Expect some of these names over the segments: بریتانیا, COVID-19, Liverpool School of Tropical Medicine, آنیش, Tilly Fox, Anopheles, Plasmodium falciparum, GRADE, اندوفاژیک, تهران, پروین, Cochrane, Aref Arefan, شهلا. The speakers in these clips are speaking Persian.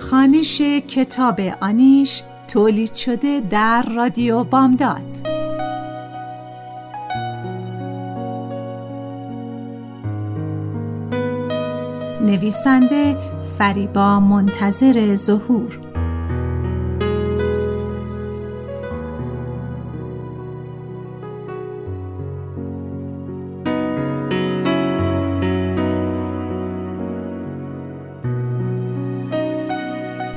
خوانش کتاب آنیش تولید شده در رادیو بامداد. نویسنده فریبا منتظر ظهور.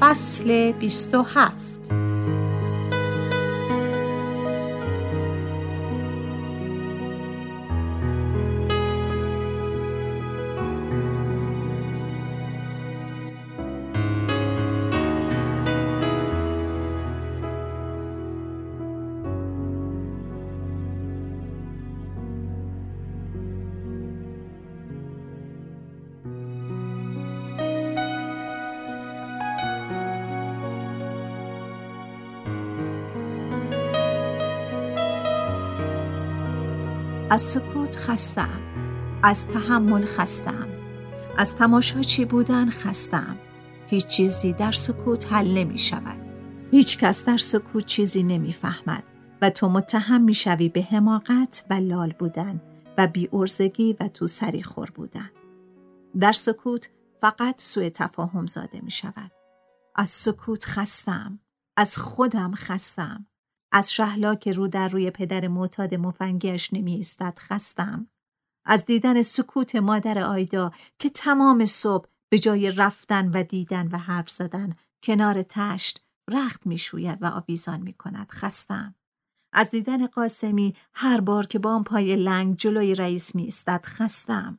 فصل 27. از سکوت خستم، از تحمل خستم، از تماشاچی بودن خستم. هیچ چیزی در سکوت حل نمی شود. هیچ کس در سکوت چیزی نمی فهمد و تو متهم می شوی به حماقت و لال بودن و بی‌عرضگی و تو سری خور بودن. در سکوت فقط سوء تفاهم زاده می شود. از سکوت خستم، از خودم خستم، از شهلا که رو در روی پدر معتاد مفنگیش نمی ایستد خستم. از دیدن سکوت مادر آیدا که تمام صبح به جای رفتن و دیدن و حرف زدن کنار تشت رخت می شوید و آویزان می کند خستم. از دیدن قاسمی هر بار که با آن پای لنگ جلوی رئیس می ایستد خستم.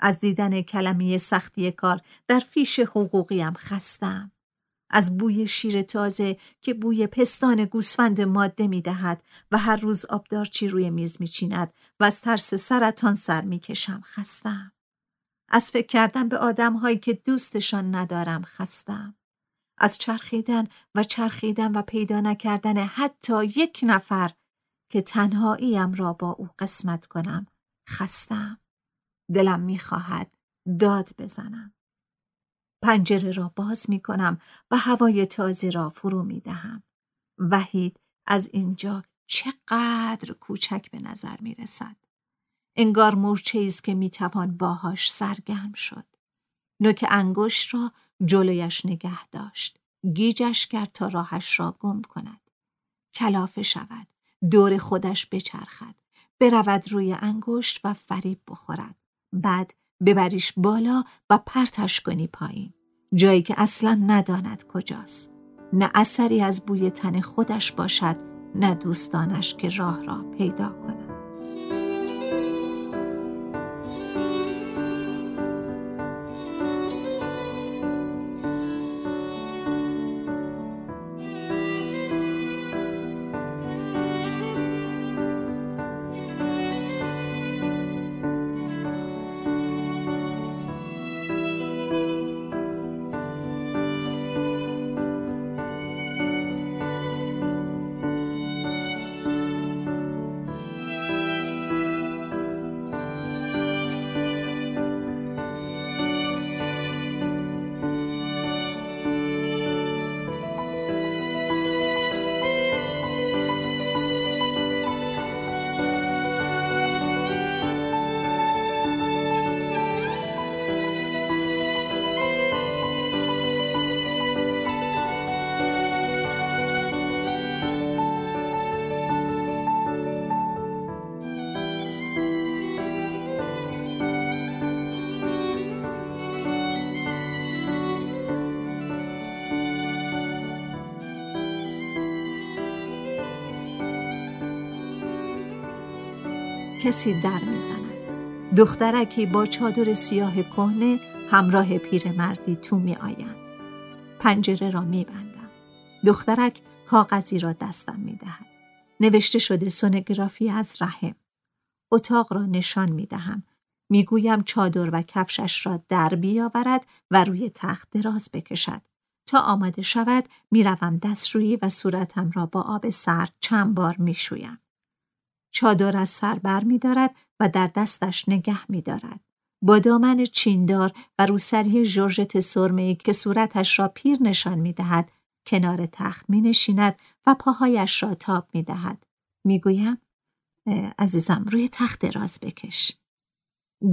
از دیدن کلمه سختی کار در فیش حقوقیم خستم. از بوی شیر تازه که بوی پستان گوسفند ماده می دهد و هر روز آبدارچی روی میز می چیند و از ترس سرطان سر می کشم خستم. از فکر کردن به آدم هایی که دوستشان ندارم خستم. از چرخیدن و پیدا نکردن حتی یک نفر که تنهاییم را با او قسمت کنم خستم. دلم می خواهد داد بزنم. پنجره را باز می کنم و هوای تازه را فرو می دهم. وحید از اینجا چقدر کوچک به نظر می رسد. انگار مورچه‌ای است که می توان باهاش سرگرم شد. نوک انگشت را جلویش نگه داشت. گیجش کرد تا راهش را گم کند. کلافه شود. دور خودش بچرخد. برود روی انگشت و فریب بخورد. بعد ببریش بالا و پرتش کنی پایین، جایی که اصلا نداند کجاست. نه اثری از بوی تن خودش باشد، نه دوستانش که راه را پیدا کند. کسی در میزند. دخترکی با چادر سیاه کهنه همراه پیرمردی تو می آیند. پنجره را می بندم. دخترک کاغذی را دستم می دهد. نوشته شده سونوگرافی از رحم. اتاق را نشان می دهم. می گویم چادر و کفشش را در بیاورد و روی تخت دراز بکشد. تا آماده شود می روم دستشویی و صورتم را با آب سرد چند بار می شویم. چادر از سر بر می دارد و در دستش نگه می دارد. با دامن چیندار و روسری ژورژت سرمه‌ای که صورتش را پیر نشان می دهد، کنار تخت می نشیند و پاهایش را تاب می دهد. می گویم عزیزم روی تخت دراز بکش.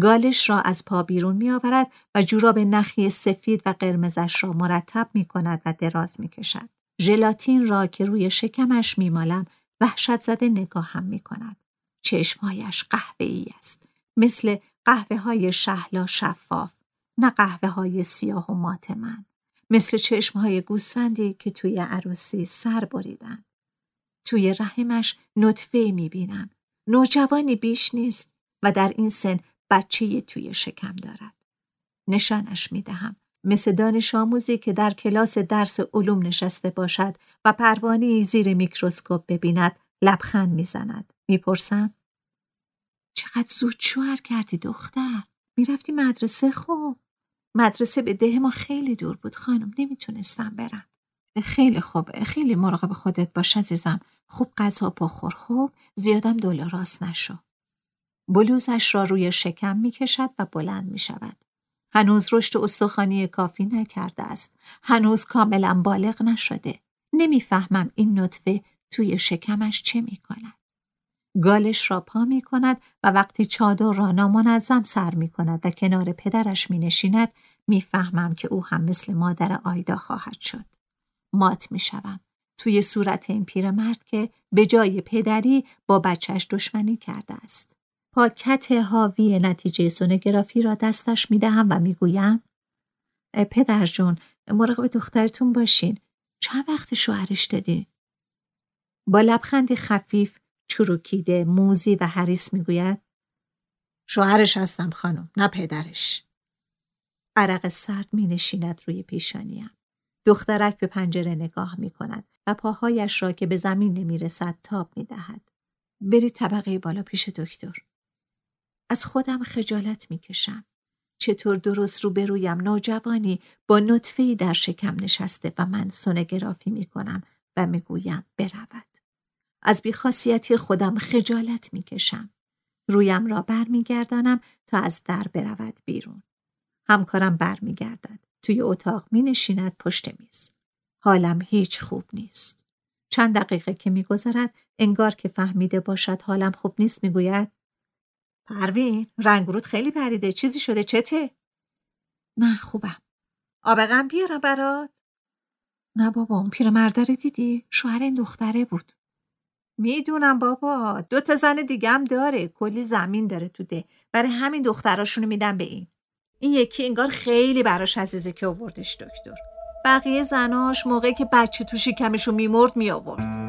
گالش را از پا بیرون می آورد و جوراب نخی سفید و قرمزش را مرتب می کند و دراز می کشد. ژلاتین را که روی شکمش می مالم وحشت زده نگاهم می کند. چشمهایش قهوه‌ای است. مثل قهوه های شهلا شفاف، نه قهوه های سیاه و مات من. مثل چشم های گوسفندی که توی عروسی سر بریدن. توی رحمش نطفه می بینم. نوجوانی بیش نیست و در این سن بچه توی شکم دارد. نشانش می دهم. مثل دانش آموزی که در کلاس درس علوم نشسته باشد و پروانه‌ای زیر میکروسکوپ ببیند لبخند می زند. می پرسم چقدر زود شوهر کردی دختر؟ می رفتی مدرسه خوب؟ مدرسه به ده ما خیلی دور بود خانم، نمیتونستم برم. خیلی خوب، خیلی مراقب خودت باش عزیزم. خوب غذا بخور، خوب زیادم دولاراست نشو. بلوزش را روی شکم میکشد و بلند میشود. هنوز رشد استخوانی کافی نکرده است. هنوز کاملا بالغ نشده. نمیفهمم این نطفه توی شکمش چه میکند. گالش را پا می کند و وقتی چادر را نامنظم سر می کند و کنار پدرش می نشیند می فهمم که او هم مثل مادر آیدا خواهد شد. مات می شوم توی صورت این پیرمرد که به جای پدری با بچهش دشمنی کرده است. پاکت حاوی نتیجه سونوگرافی را دستش می دهم و می گویم پدر جون مراقب دخترتون باشین. چند وقت شوهرش دادی؟ با لبخندی خفیف چروکیده، موزی و حریص میگوید شوهرش هستم خانم، نه پدرش. عرق سرد می نشیند روی پیشانیم. دخترک به پنجره نگاه می کند و پاهایش را که به زمین نمی رسد تاب می دهد. برید طبقه بالا پیش دکتر. از خودم خجالت می کشم. چطور درست روبرویم نوجوانی با نطفه‌ای در شکم نشسته و من سونوگرافی می کنم و می گویم برود. از بیخاصیتی خودم خجالت میکشم. رویم را بر میگردانم تا از در برود بیرون. همکارم بر میگردد. توی اتاق مینشیند پشت میز. حالم هیچ خوب نیست. چند دقیقه که میگذرد انگار که فهمیده باشد حالم خوب نیست میگوید پروین رنگ رود خیلی پریده، چیزی شده چته؟ نه خوبم. آب غم بیارم برات؟ نه بابا، اون پیرمرد رو دیدی؟ شوهر این دختره بود. میدونم بابا، دو تا زن دیگه هم داره، کلی زمین داره تو ده، برای همین دختراشونو میدن به این یکی انگار خیلی براش عزیزه که آوردش دکتر. بقیه زناش موقعی که بچه تو شکمشو میمرد میآورد.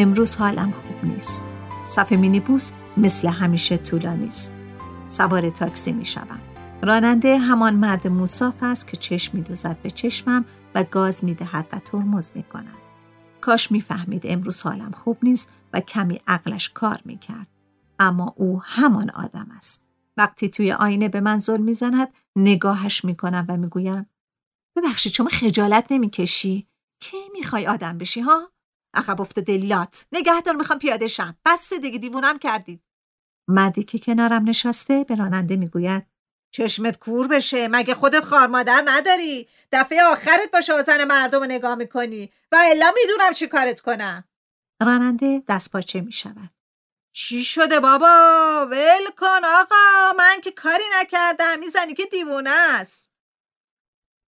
امروز حالم خوب نیست. صف مینیبوس مثل همیشه طولانی است. سوار تاکسی میشوم. راننده همان مرد موساف است که چشم می‌دوزد به چشمم و گاز می‌دهد و ترمز می‌کند. کاش می‌فهمید امروز حالم خوب نیست و کمی عقلش کار می‌کرد. اما او همان آدم است. وقتی توی آینه به من ظلم می‌زند، نگاهش می‌کنم و می‌گویم: ببخشید شما خجالت نمی‌کشی؟ کی می‌خوای آدم بشی ها؟ عقب افتاده لات. نگهدار، می‌خوام پیاده شم. بس دیگه، دیوونم کردید. مردی که کنارم نشسته به راننده می‌گوید: چشمت کور بشه، مگه خودت خوار مادر نداری؟ دفعه آخرت باشه آذن مردم رو نگاه میکنی و الا میدونم چی کارت کنم. راننده دست پاچه میشود. چی شده بابا؟ ول کن آقا، من که کاری نکردم، این زنی که دیوونه است.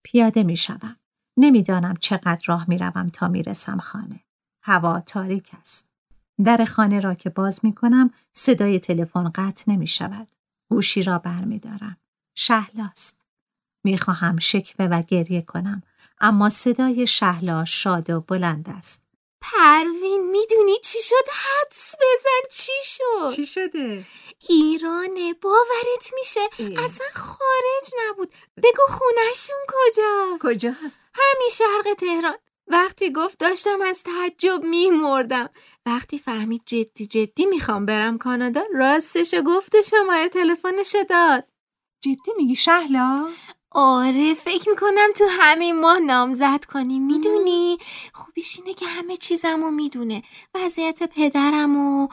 پیاده میشوم. نمیدانم چقدر راه میروم تا میرسم خانه. هوا تاریک است. در خانه را که باز میکنم صدای تلفن قطع نمیشود. گوشی را برمیدارم. شهلاست. میخواهم شکوه و گریه کنم، اما صدای شهلا شاد و بلند است. پروین، میدونی چی شد؟ حدس بزن چی شد. چی شده؟ ایرانه، باورت میشه؟ اصلا خارج نبود. بگو خونهشون کجاست؟ کجاست؟ همین شرق تهران. وقتی گفت داشتم از تعجب میمردم. وقتی فهمید جدی میخوام برم کانادا، راستشو گفت شماره تلفنشو داد. جدی میگی شهلا؟ آره، فکر میکنم تو همین ماه نامزد کنیم. میدونی خوبیش اینه که همه چیزمو میدونه، وضعیت پدرمو.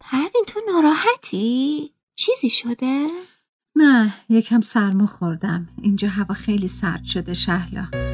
پروین تو ناراحتی؟ چیزی شده؟ نه، یکم سرما خوردم. اینجا هوا خیلی سرد شده شهلا.